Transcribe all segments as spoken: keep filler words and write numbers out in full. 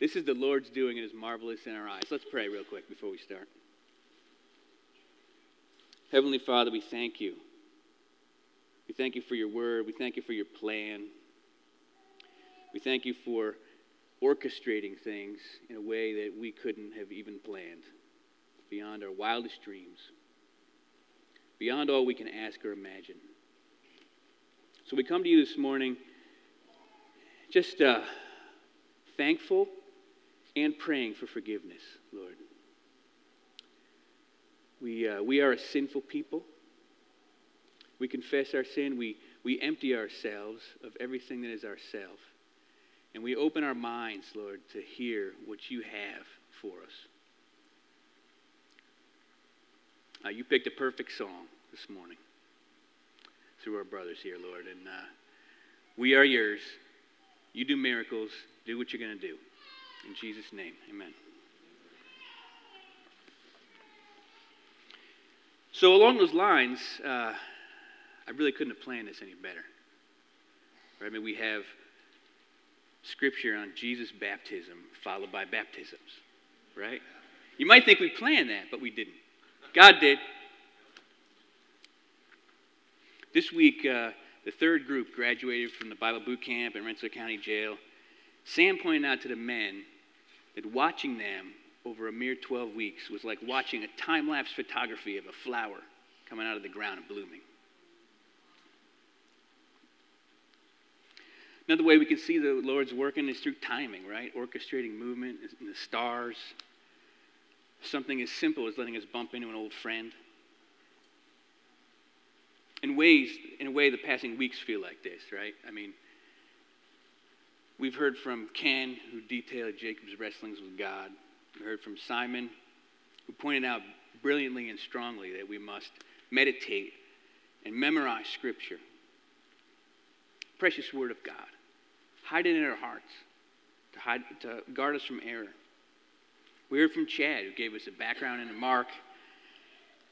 This is the Lord's doing, and it is marvelous in our eyes. Let's pray real quick before we start. Heavenly Father, we thank you. We thank you for your word. We thank you for your plan. We thank you for orchestrating things in a way that we couldn't have even planned, beyond our wildest dreams, beyond all we can ask or imagine. So we come to you this morning just uh, thankful and praying for forgiveness, Lord. We uh, we are a sinful people. We confess our sin. We, we empty ourselves of everything that is ourself. And we open our minds, Lord, to hear what you have for us. Uh, you picked a perfect song this morning through our brothers here, Lord. And uh, we are yours. You do miracles. Do what you're going to do. In Jesus' name, amen. So along those lines, uh, I really couldn't have planned this any better. Right? I mean, we have scripture on Jesus' baptism followed by baptisms, right? You might think we planned that, but we didn't. God did. This week, uh, the third group graduated from the Bible Boot Camp in Rensselaer County Jail. Sam pointed out to the men that watching them over a mere twelve weeks was like watching a time-lapse photography of a flower coming out of the ground and blooming. Another way we can see the Lord's working is through timing, right? Orchestrating movement in the stars. Something as simple as letting us bump into an old friend. In ways, in a way, the passing weeks feel like this, right? I mean, we've heard from Ken, who detailed Jacob's wrestlings with God. We heard from Simon, who pointed out brilliantly and strongly that we must meditate and memorize Scripture. Precious Word of God. Hide it in our hearts to, hide, to guard us from error. We heard from Chad, who gave us a background into Mark,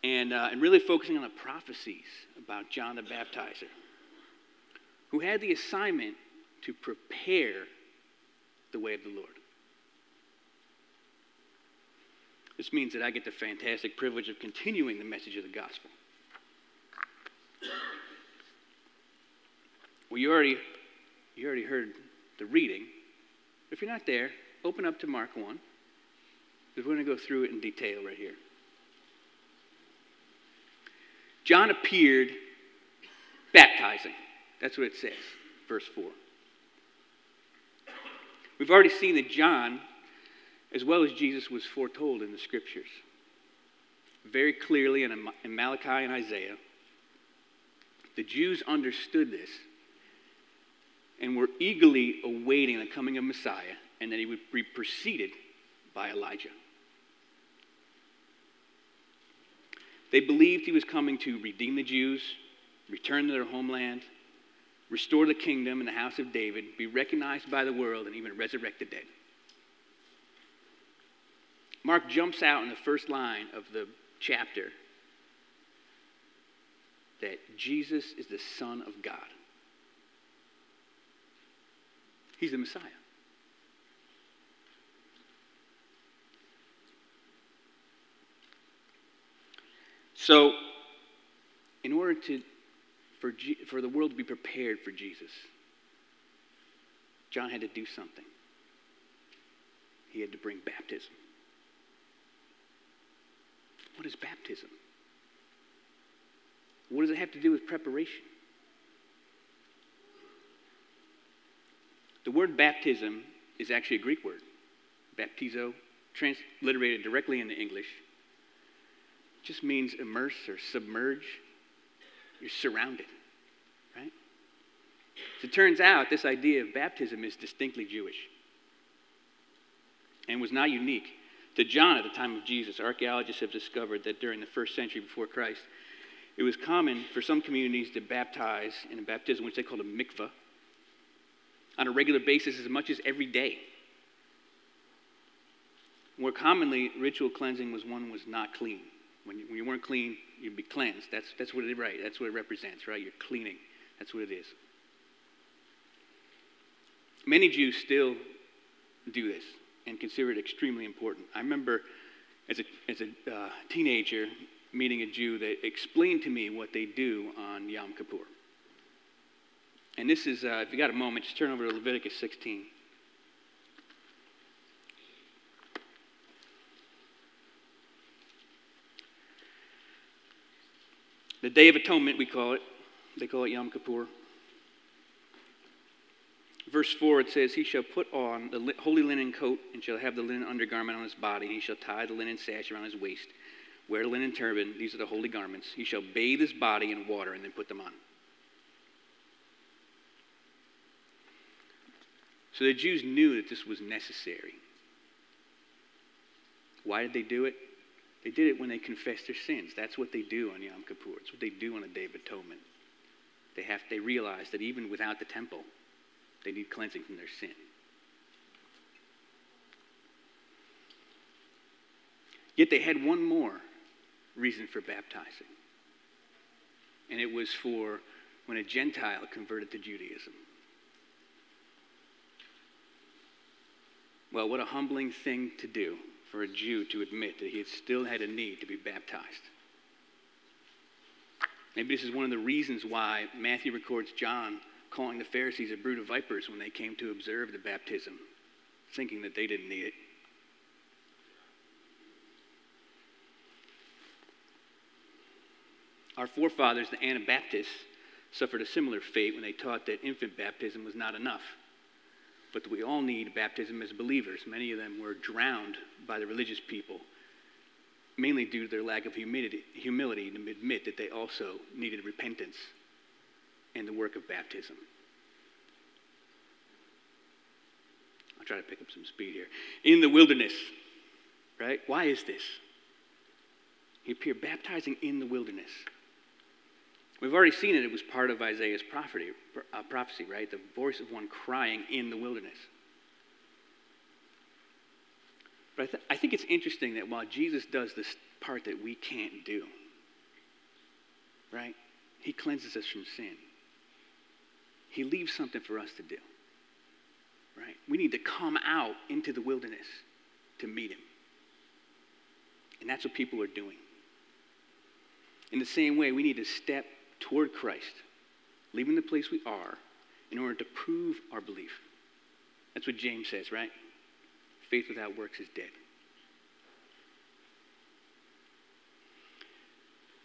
and, uh, and really focusing on the prophecies about John the Baptizer, who had the assignment to prepare the way of the Lord. This means that I get the fantastic privilege of continuing the message of the gospel. Well, you already, you already heard the reading. If you're not there, open up to Mark one, because we're going to go through it in detail right here. John appeared baptizing. That's what it says, verse four. We've already seen that John, as well as Jesus, was foretold in the Scriptures, very clearly in Malachi and Isaiah. The Jews understood this and were eagerly awaiting the coming of Messiah, and that he would be preceded by Elijah. They believed he was coming to redeem the Jews, return to their homeland, restore the kingdom and the house of David, be recognized by the world, and even resurrect the dead. Mark jumps out in the first line of the chapter that Jesus is the Son of God. He's the Messiah. So, in order to for G, for the world to be prepared for Jesus, John had to do something. He had to bring baptism. What is baptism? What does it have to do with preparation? The word baptism is actually a Greek word, baptizo, transliterated directly into English. It just means immerse or submerge. You're surrounded, right? So it turns out this idea of baptism is distinctly Jewish and was not unique to John at the time of Jesus. Archaeologists have discovered that during the first century before Christ, it was common for some communities to baptize in a baptism, which they called a mikveh, on a regular basis as much as every day. More commonly, ritual cleansing was one was not clean. When you, when you weren't clean, you'd be cleansed. That's, that's what it right. That's what it represents, right? You're cleaning. That's what it is. Many Jews still do this. and consider it extremely important. I remember as a as a uh, teenager meeting a Jew that explained to me what they do on Yom Kippur. And this is, uh, if you got a moment, just turn over to Leviticus sixteen. The Day of Atonement, we call it. They call it Yom Kippur. Verse four, it says, "He shall put on the holy linen coat and shall have the linen undergarment on his body, and he shall tie the linen sash around his waist, wear a linen turban. These are the holy garments. He shall bathe his body in water and then put them on." So the Jews knew that this was necessary. Why did they do it? They did it when they confessed their sins. That's what they do on Yom Kippur. It's what they do on the Day of Atonement. They have they realize that even without the temple, they need cleansing from their sin. Yet they had one more reason for baptizing. And it was for when a Gentile converted to Judaism. Well, what a humbling thing to do for a Jew to admit that he had still had a need to be baptized. Maybe this is one of the reasons why Matthew records John calling the Pharisees a brood of vipers when they came to observe the baptism, thinking that they didn't need it. Our forefathers, the Anabaptists, suffered a similar fate when they taught that infant baptism was not enough, but we all need baptism as believers. Many of them were drowned by the religious people, mainly due to their lack of humility, humility to admit that they also needed repentance and the work of baptism. I'll try to pick up some speed here. In the wilderness, right? Why is this? He appeared baptizing in the wilderness. We've already seen it. It was part of Isaiah's prophecy, uh, prophecy, right? The voice of one crying in the wilderness. But I, th- I think it's interesting that while Jesus does this part that we can't do, right? He cleanses us from sin. He leaves something for us to do, right? We need to come out into the wilderness to meet him. And that's what people are doing. In the same way, we need to step toward Christ, leaving the place we are in order to prove our belief. That's what James says, right? Faith without works is dead.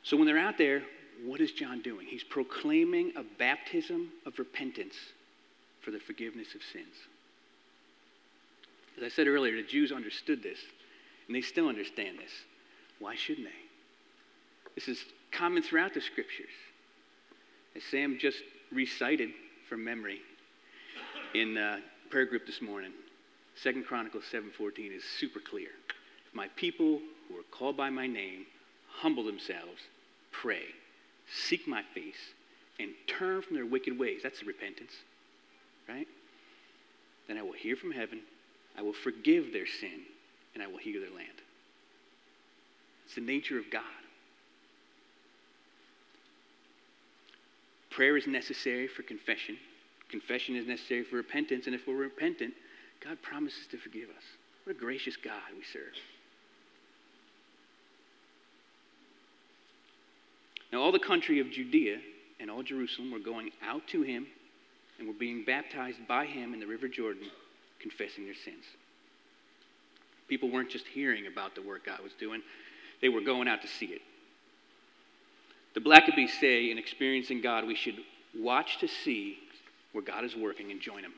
So when they're out there, what is John doing? He's proclaiming a baptism of repentance for the forgiveness of sins. As I said earlier, the Jews understood this, and they still understand this. Why shouldn't they? This is common throughout the scriptures. As Sam just recited from memory in uh, prayer group this morning, Second Chronicles seven fourteen is super clear. If my people who are called by my name humble themselves, pray, seek my face, and turn from their wicked ways. That's repentance, right? Then I will hear from heaven, I will forgive their sin, and I will heal their land. It's the nature of God. Prayer is necessary for confession. Confession is necessary for repentance. And if we're repentant, God promises to forgive us. What a gracious God we serve. Now, all the country of Judea and all Jerusalem were going out to him and were being baptized by him in the River Jordan, confessing their sins. People weren't just hearing about the work God was doing. They were going out to see it. The Blackabees say in Experiencing God, we should watch to see where God is working and join him.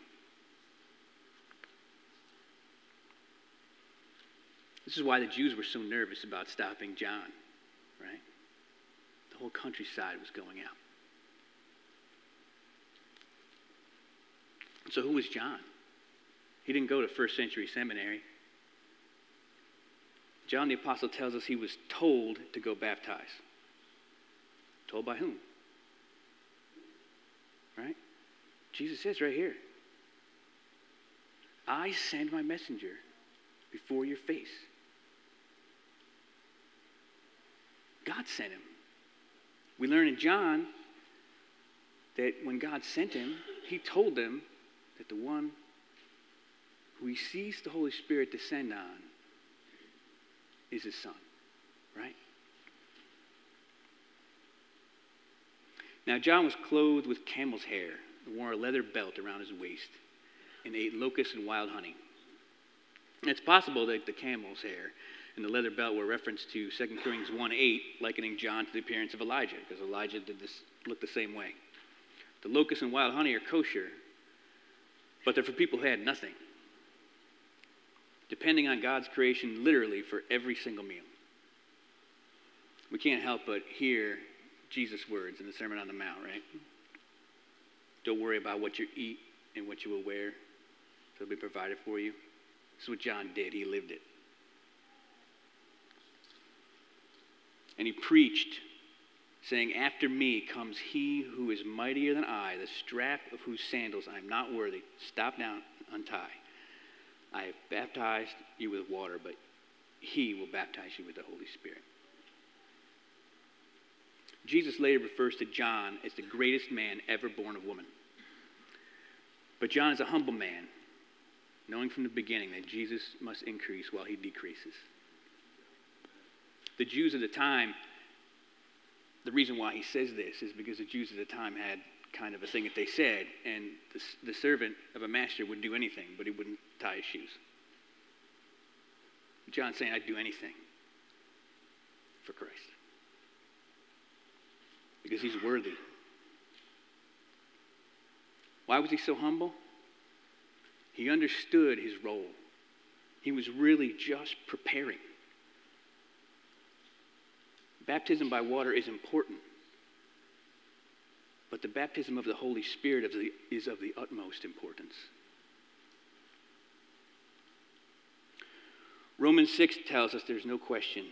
This is why the Jews were so nervous about stopping John, right? The whole countryside was going out. So who was John? He didn't go to first century seminary. John the Apostle tells us he was told to go baptize. Told by whom? Right? Jesus says right here, I send my messenger before your face. God sent him. We learn in John that when God sent him, he told them that the one we sees the Holy Spirit descend on is his Son, right? Now, John was clothed with camel's hair and wore a leather belt around his waist and ate locusts and wild honey. And it's possible that the camel's hair and the leather belt were referenced to Second Corinthians one eight, likening John to the appearance of Elijah, because Elijah did this, looked the same way. The locusts and wild honey are kosher, but they're for people who had nothing, depending on God's creation literally for every single meal. We can't help but hear Jesus' words in the Sermon on the Mount, right? Don't worry about what you eat and what you will wear. It'll be provided for you. This is what John did. He lived it. And he preached, saying, "After me comes he who is mightier than I, the strap of whose sandals I am not worthy. Stop down, untie. I have baptized you with water, but he will baptize you with the Holy Spirit." Jesus later refers to John as the greatest man ever born of woman. But John is a humble man, knowing from the beginning that Jesus must increase while he decreases. The Jews at the time, the reason why he says this is because the Jews at the time had kind of a thing that they said, and the, the servant of a master would do anything, but he wouldn't tie his shoes. John's saying, "I'd do anything for Christ," because he's worthy. Why was he so humble? He understood his role. He was really just preparing. Baptism by water is important, but the baptism of the Holy Spirit is of the utmost importance. Romans six tells us there's no question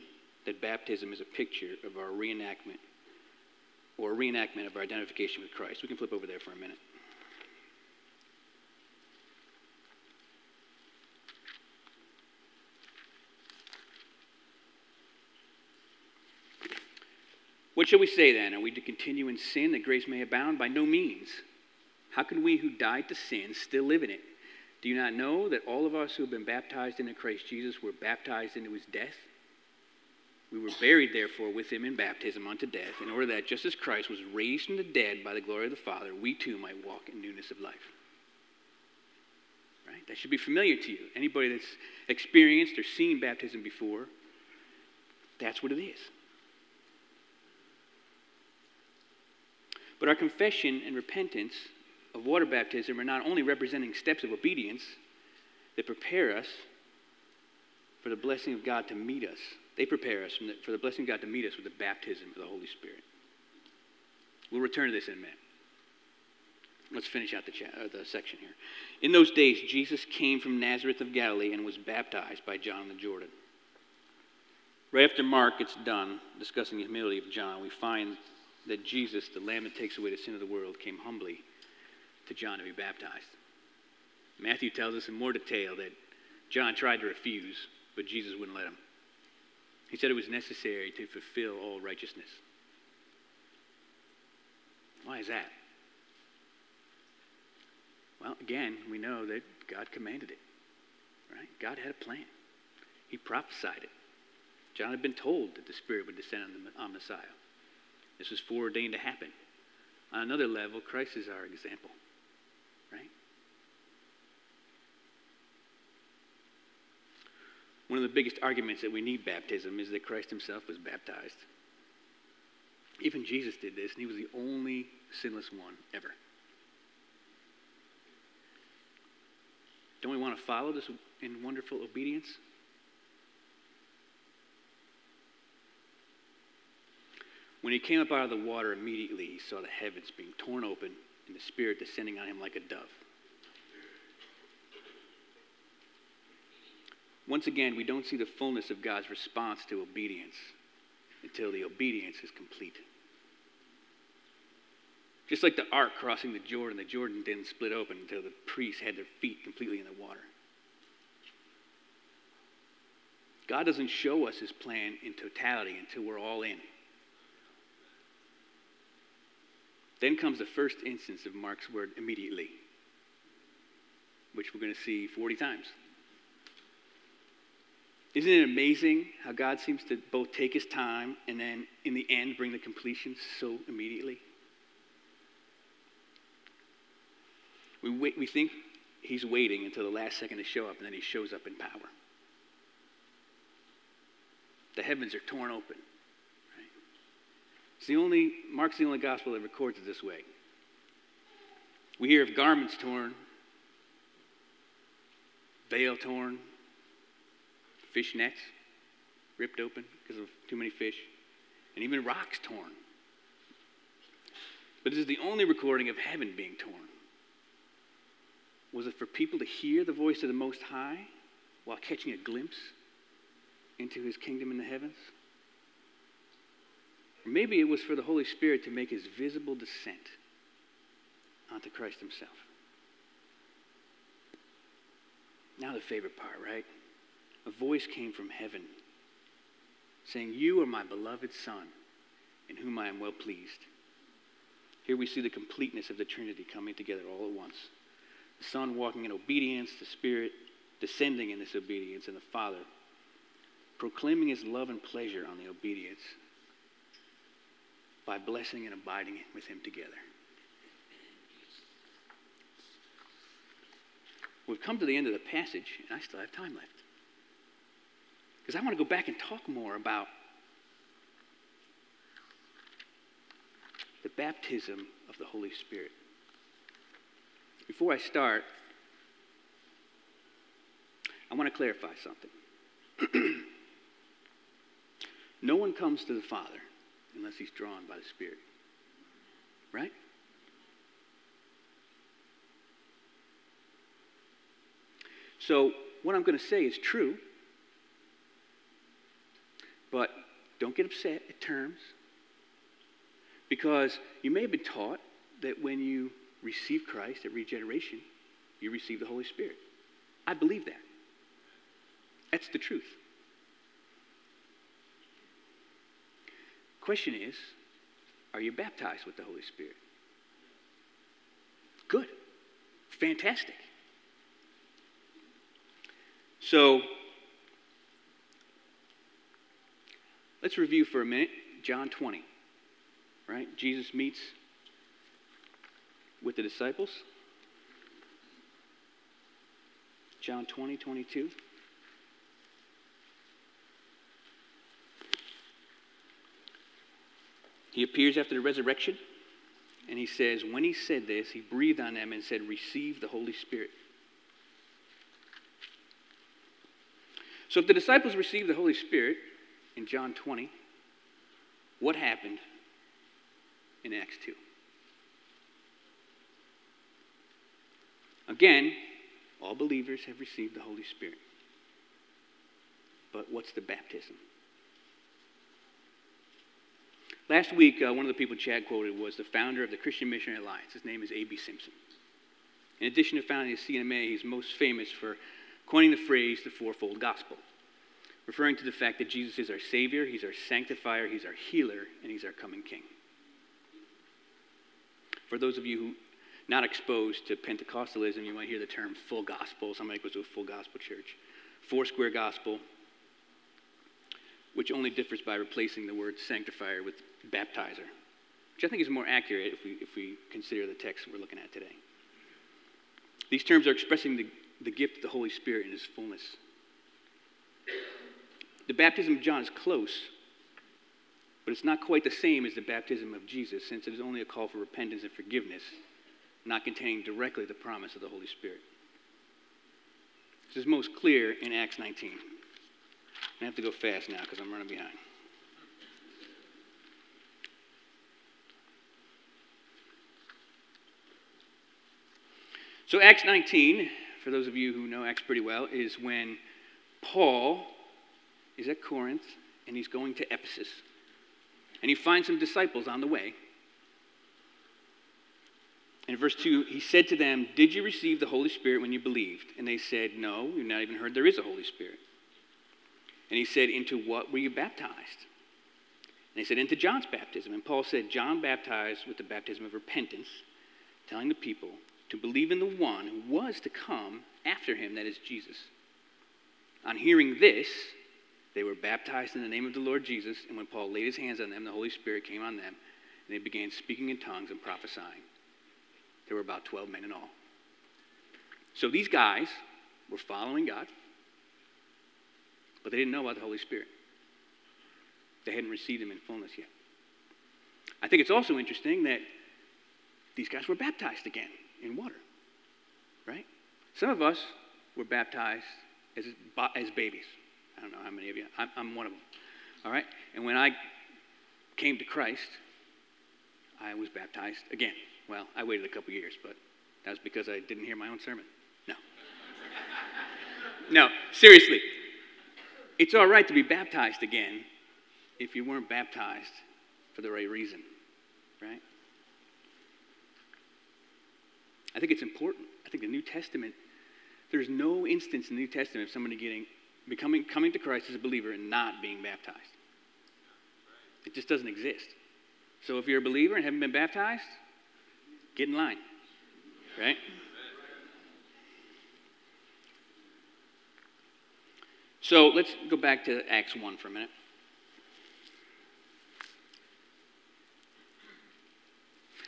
that baptism is a picture of our reenactment or reenactment of our identification with Christ. We can flip over there for a minute. What shall we say then? Are we to continue in sin that grace may abound? By no means. How can we who died to sin still live in it? Do you not know that all of us who have been baptized into Christ Jesus were baptized into his death? We were buried, therefore, with him in baptism unto death, in order that just as Christ was raised from the dead by the glory of the Father, we too might walk in newness of life. Right? That should be familiar to you. Anybody that's experienced or seen baptism before, that's what it is. But our confession and repentance of water baptism are not only representing steps of obedience that prepare us for the blessing of God to meet us. They prepare us for the blessing of God to meet us with the baptism of the Holy Spirit. We'll return to this in a minute. Let's finish out the, cha- uh, the section here. In those days, Jesus came from Nazareth of Galilee and was baptized by John in the Jordan. Right after Mark gets done discussing the humility of John, we find that Jesus, the Lamb that takes away the sin of the world, came humbly to John to be baptized. Matthew tells us in more detail that John tried to refuse, but Jesus wouldn't let him. He said it was necessary to fulfill all righteousness. Why is that? Well, again, we know that God commanded it, right? God had a plan. He prophesied it. John had been told that the Spirit would descend on, the, on Messiah. This was foreordained to happen. On another level, Christ is our example, right? One of the biggest arguments that we need baptism is that Christ himself was baptized. Even Jesus did this, and he was the only sinless one ever. Don't we want to follow this in wonderful obedience? When he came up out of the water, immediately he saw the heavens being torn open and the Spirit descending on him like a dove. Once again, we don't see the fullness of God's response to obedience until the obedience is complete. Just like the ark crossing the Jordan, the Jordan didn't split open until the priests had their feet completely in the water. God doesn't show us his plan in totality until we're all in. Then comes the first instance of Mark's word, immediately. which we're going to see forty times. Isn't it amazing how God seems to both take his time and then in the end bring the completion so immediately? We wait, we think he's waiting until the last second to show up, and then he shows up in power. The heavens are torn open. Right? It's the only, Mark's the only gospel that records it this way. We hear of garments torn, veil torn, fish nets ripped open because of too many fish, and even rocks torn. But this is the only recording of heaven being torn. Was it for people to hear the voice of the Most High while catching a glimpse into his kingdom in the heavens? Or maybe it was for the Holy Spirit to make his visible descent onto Christ himself. Now the favorite part, right? A voice came from heaven saying, "You are my beloved Son, in whom I am well pleased." Here we see the completeness of the Trinity coming together all at once. The Son walking in obedience, the Spirit descending in this obedience, and the Father proclaiming his love and pleasure on the obedience by blessing and abiding with him together. We've come to the end of the passage, and I still have time left, because I want to go back and talk more about the baptism of the Holy Spirit. Before I start, I want to clarify something. No one comes to the Father unless he's drawn by the Spirit. Right? So, what I'm going to say is true, but don't get upset at terms, because you may have been taught that when you receive Christ at regeneration, you receive the Holy Spirit. I believe that. That's the truth. Question is, are you baptized with the Holy Spirit? Good. Fantastic. So, let's review for a minute John twenty, right? Jesus meets with the disciples. John twenty, twenty-two. He appears after the resurrection, and he says, when he said this, he breathed on them and said, "Receive the Holy Spirit." So if the disciples received the Holy Spirit in John twenty, what happened in Acts two? Again, all believers have received the Holy Spirit. But what's the baptism? Last week, uh, one of the people Chad quoted was the founder of the Christian Missionary Alliance. His name is A B Simpson. In addition to founding the C M A, he's most famous for coining the phrase, the fourfold gospel, referring to the fact that Jesus is our Savior, he's our sanctifier, he's our healer, and he's our coming King. For those of you who not exposed to Pentecostalism, you might hear the term full gospel. Somebody goes to a full gospel church. Four square gospel, which only differs by replacing the word sanctifier with baptizer, which I think is more accurate if we if we consider the text we're looking at today. These terms are expressing the, the gift of the Holy Spirit in his fullness. The baptism of John is close, but it's not quite the same as the baptism of Jesus, since it is only a call for repentance and forgiveness, not containing directly the promise of the Holy Spirit. This is most clear in Acts nineteen. I have to go fast now because I'm running behind. So Acts nineteen, for those of you who know Acts pretty well, is when Paul is at Corinth and he's going to Ephesus. And he finds some disciples on the way. In verse two, he said to them, "Did you receive the Holy Spirit when you believed?" And they said, "No, we've not even heard there is a Holy Spirit." And he said, "Into what were you baptized?" And they said, "Into John's baptism." And Paul said, "John baptized with the baptism of repentance, telling the people to believe in the one who was to come after him, that is Jesus. On hearing this, they were baptized in the name of the Lord Jesus, and when Paul laid his hands on them, the Holy Spirit came on them, and they began speaking in tongues and prophesying. There were about twelve men in all. So these guys were following God, but they didn't know about the Holy Spirit. They hadn't received him in fullness yet. I think it's also interesting that these guys were baptized again in water, right? Some of us were baptized as as babies. I don't know how many of you. I'm, I'm one of them, all right? And when I came to Christ, I was baptized again. Well, I waited a couple years, but that was because I didn't hear my own sermon. No. No, seriously. It's all right to be baptized again if you weren't baptized for the right reason, right? I think it's important. I think the New Testament, there's no instance in the New Testament of somebody getting becoming coming to Christ as a believer and not being baptized. It just doesn't exist. So if you're a believer and haven't been baptized, get in line, right? So let's go back to Acts one for a minute.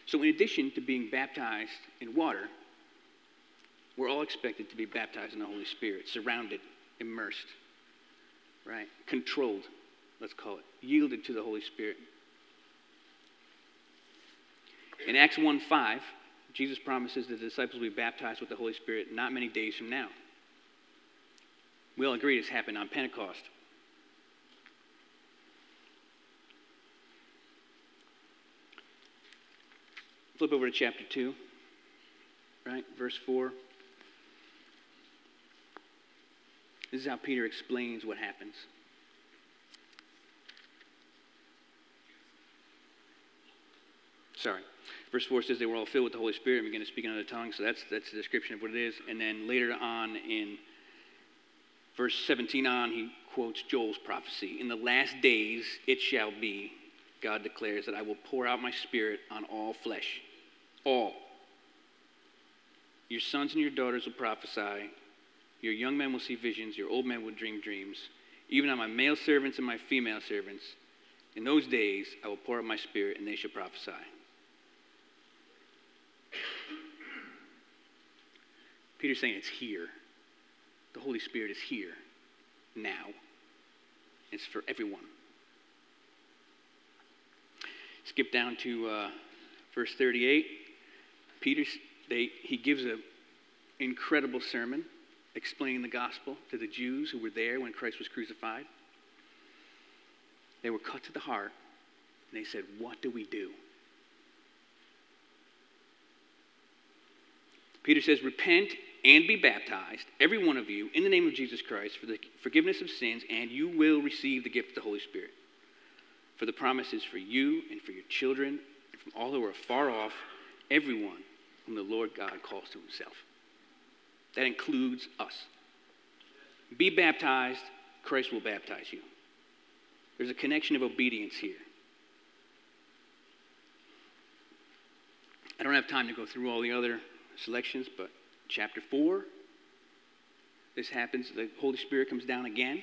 So in addition to being baptized in water, we're all expected to be baptized in the Holy Spirit, surrounded, immersed, right? Controlled, let's call it, yielded to the Holy Spirit. In Acts one five, Jesus promises that the disciples will be baptized with the Holy Spirit not many days from now. We all agree this happened on Pentecost. Flip over to chapter two, right, verse four. This is how Peter explains what happens. Sorry. Verse four says they were all filled with the Holy Spirit and began to speak in other tongues, so that's, that's the description of what it is. And then later on in verse seventeen on, he quotes Joel's prophecy. In the last days it shall be, God declares, that I will pour out my spirit on all flesh. All. Your sons and your daughters will prophesy. Your young men will see visions. Your old men will dream dreams. Even on my male servants and my female servants, in those days I will pour out my spirit and they shall prophesy. Peter's saying it's here. The Holy Spirit is here, now. It's for everyone. Skip down to uh, verse thirty-eight. Peter, they, he gives an incredible sermon explaining the gospel to the Jews who were there when Christ was crucified. They were cut to the heart, and they said, what do we do? Peter says, repent and be baptized, every one of you, in the name of Jesus Christ, for the forgiveness of sins, and you will receive the gift of the Holy Spirit. For the promise is for you and for your children, and from all who are far off, everyone whom the Lord God calls to himself. That includes us. Be baptized, Christ will baptize you. There's a connection of obedience here. I don't have time to go through all the other selections, but chapter four, this happens, the Holy Spirit comes down again,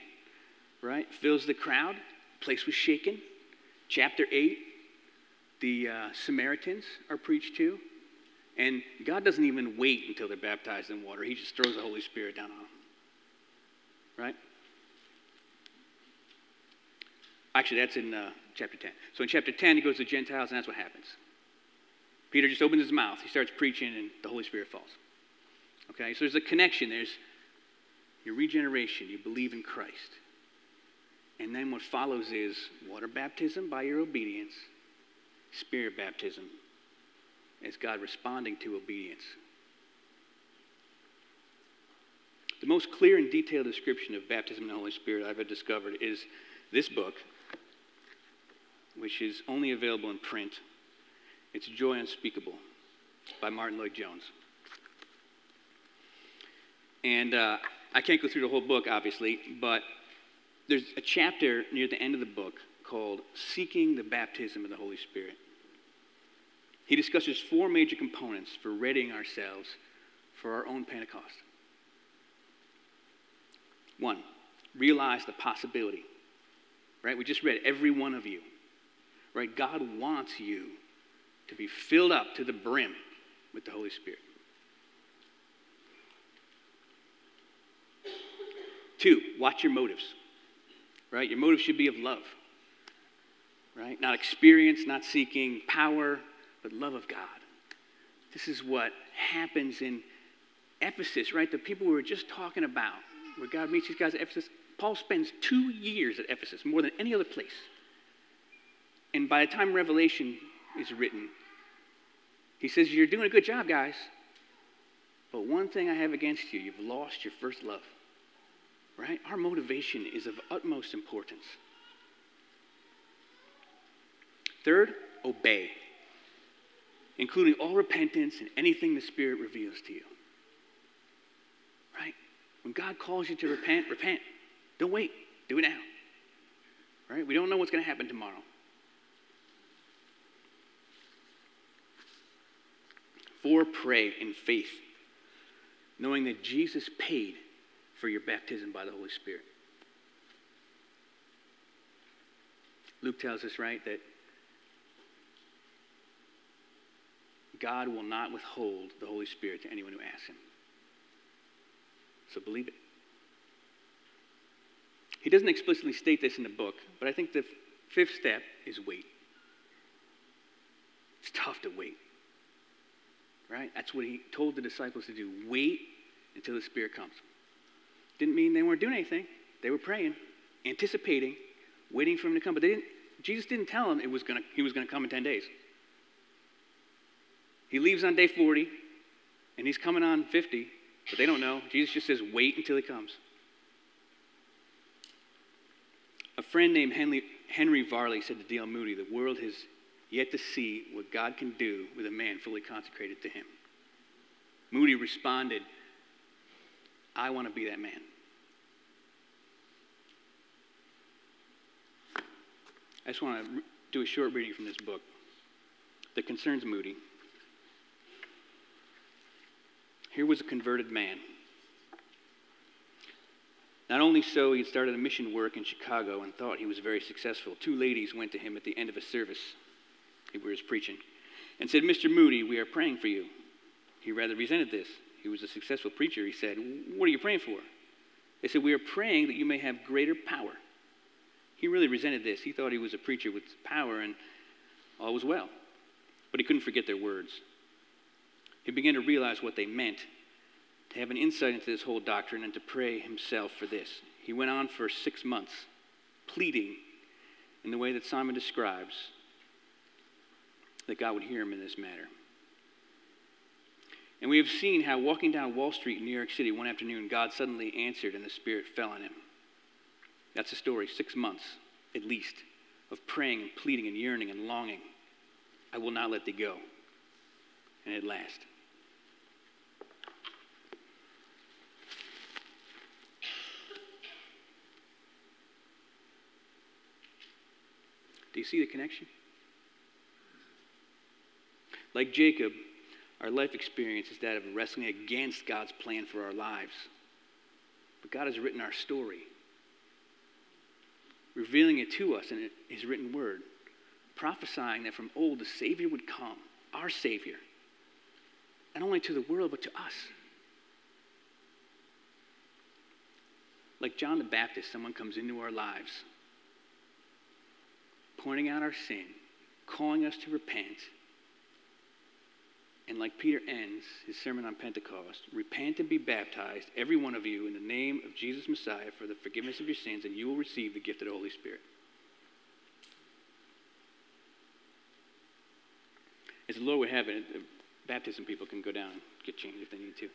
right? Fills the crowd, place was shaken. Chapter eight, the uh, Samaritans are preached to, and God doesn't even wait until they're baptized in water. He just throws the Holy Spirit down on them, right? Actually, that's in uh, chapter ten. So in chapter ten, he goes to the Gentiles, and that's what happens. Peter just opens his mouth, he starts preaching, and the Holy Spirit falls. Okay, so there's a connection. There's your regeneration. You believe in Christ. And then what follows is water baptism by your obedience, spirit baptism as God responding to obedience. The most clear and detailed description of baptism in the Holy Spirit I've ever discovered is this book, which is only available in print. It's Joy Unspeakable by Martin Lloyd-Jones. And uh, I can't go through the whole book, obviously, but there's a chapter near the end of the book called Seeking the Baptism of the Holy Spirit. He discusses four major components for readying ourselves for our own Pentecost. One, realize the possibility. Right? We just read every one of you. Right? God wants you to be filled up to the brim with the Holy Spirit. Two, watch your motives. Right? Your motives should be of love. Right? Not experience, not seeking power, but love of God. This is what happens in Ephesus, right? The people we were just talking about, where God meets these guys at Ephesus. Paul spends two years at Ephesus, more than any other place. And by the time Revelation is written, he says, you're doing a good job, guys. But one thing I have against you, you've lost your first love. Right? Our motivation is of utmost importance. Third, obey, including all repentance and anything the Spirit reveals to you. Right? When God calls you to repent, repent. Don't wait. Do it now. Right? We don't know what's going to happen tomorrow. Four, pray in faith, knowing that Jesus paid for your baptism by the Holy Spirit. Luke tells us, right, that God will not withhold the Holy Spirit to anyone who asks him. So believe it. He doesn't explicitly state this in the book, but I think the f- fifth step is wait. It's tough to wait. Right? That's what he told the disciples to do. Wait until the Spirit comes. Didn't mean they weren't doing anything. They were praying, anticipating, waiting for him to come. But they didn't. Jesus didn't tell them it was gonna, he was going to come in ten days. He leaves on day forty, and he's coming on fifty, but they don't know. Jesus just says, wait until he comes. A friend named Henry, Henry Varley said to D L Moody, the world has yet to see what God can do with a man fully consecrated to him. Moody responded, I want to be that man. I just want to do a short reading from this book that concerns Moody. Here was a converted man. Not only so, he had started a mission work in Chicago and thought he was very successful. Two ladies went to him at the end of a service, he was preaching, and said, Mister Moody, we are praying for you. He rather resented this. He was a successful preacher. He said, what are you praying for? They said, we are praying that you may have greater power. He really resented this. He thought he was a preacher with power and all was well. But he couldn't forget their words. He began to realize what they meant, to have an insight into this whole doctrine and to pray himself for this. He went on for six months, pleading in the way that Simon describes, that God would hear him in this matter. And we have seen how walking down Wall Street in New York City one afternoon, God suddenly answered and the Spirit fell on him. That's the story, six months at least, of praying and pleading and yearning and longing. I will not let thee go. And at last. Do you see the connection? Like Jacob, our life experience is that of wrestling against God's plan for our lives. But God has written our story, revealing it to us in his written word, prophesying that from old the Savior would come, our Savior, not only to the world, but to us. Like John the Baptist, someone comes into our lives, pointing out our sin, calling us to repent, and like Peter ends his sermon on Pentecost, repent and be baptized, every one of you, in the name of Jesus Messiah for the forgiveness of your sins, and you will receive the gift of the Holy Spirit. As the Lord would have it, baptism people can go down and get changed if they need to.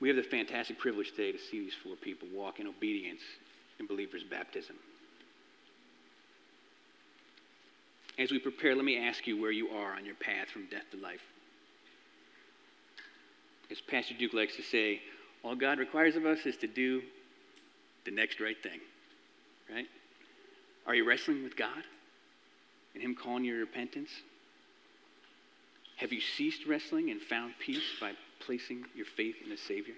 We have the fantastic privilege today to see these four people walk in obedience in believers' baptism. As we prepare, let me ask you where you are on your path from death to life. As Pastor Duke likes to say, all God requires of us is to do the next right thing, right? Are you wrestling with God and him calling you to repentance? Have you ceased wrestling and found peace by placing your faith in the Savior?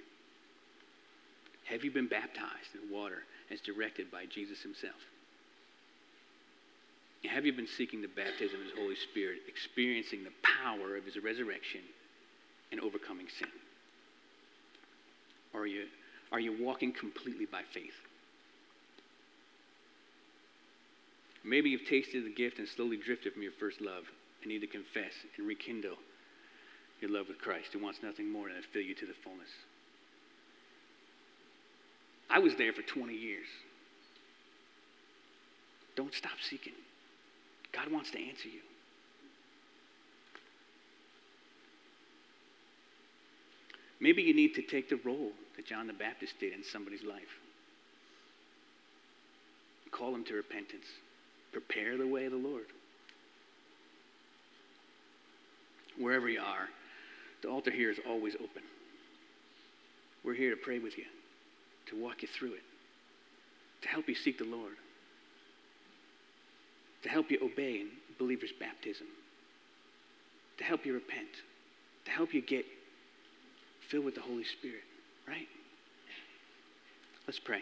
Have you been baptized in water as directed by Jesus himself? Have you been seeking the baptism of his Holy Spirit, experiencing the power of his resurrection and overcoming sin? Or are you, are you walking completely by faith? Maybe you've tasted the gift and slowly drifted from your first love and need to confess and rekindle your love with Christ, who wants nothing more than to fill you to the fullness. I was there for twenty years. Don't stop seeking. God wants to answer you. Maybe you need to take the role that John the Baptist did in somebody's life. Call them to repentance. Prepare the way of the Lord. Wherever you are, the altar here is always open. We're here to pray with you, to walk you through it, to help you seek the Lord, to help you obey in believer's baptism, to help you repent, to help you get filled with the Holy Spirit, right? Let's pray.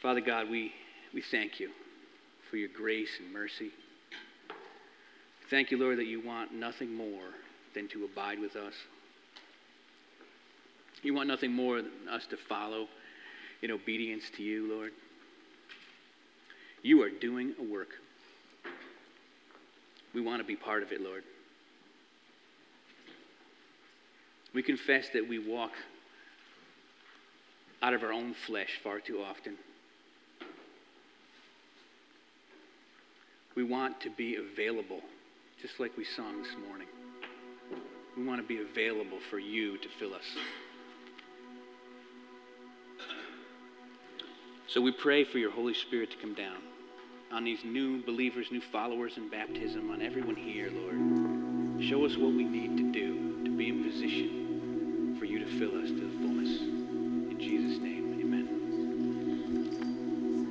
Father God, we, we thank you for your grace and mercy. Thank you, Lord, that you want nothing more than to abide with us. You want nothing more than us to follow in obedience to you, Lord. You are doing a work. We want to be part of it, Lord. We confess that we walk out of our own flesh far too often. We want to be available, just like we sung this morning. We want to be available for you to fill us. So we pray for your Holy Spirit to come down on these new believers, new followers in baptism, on everyone here, Lord. Show us what we need to do to be in position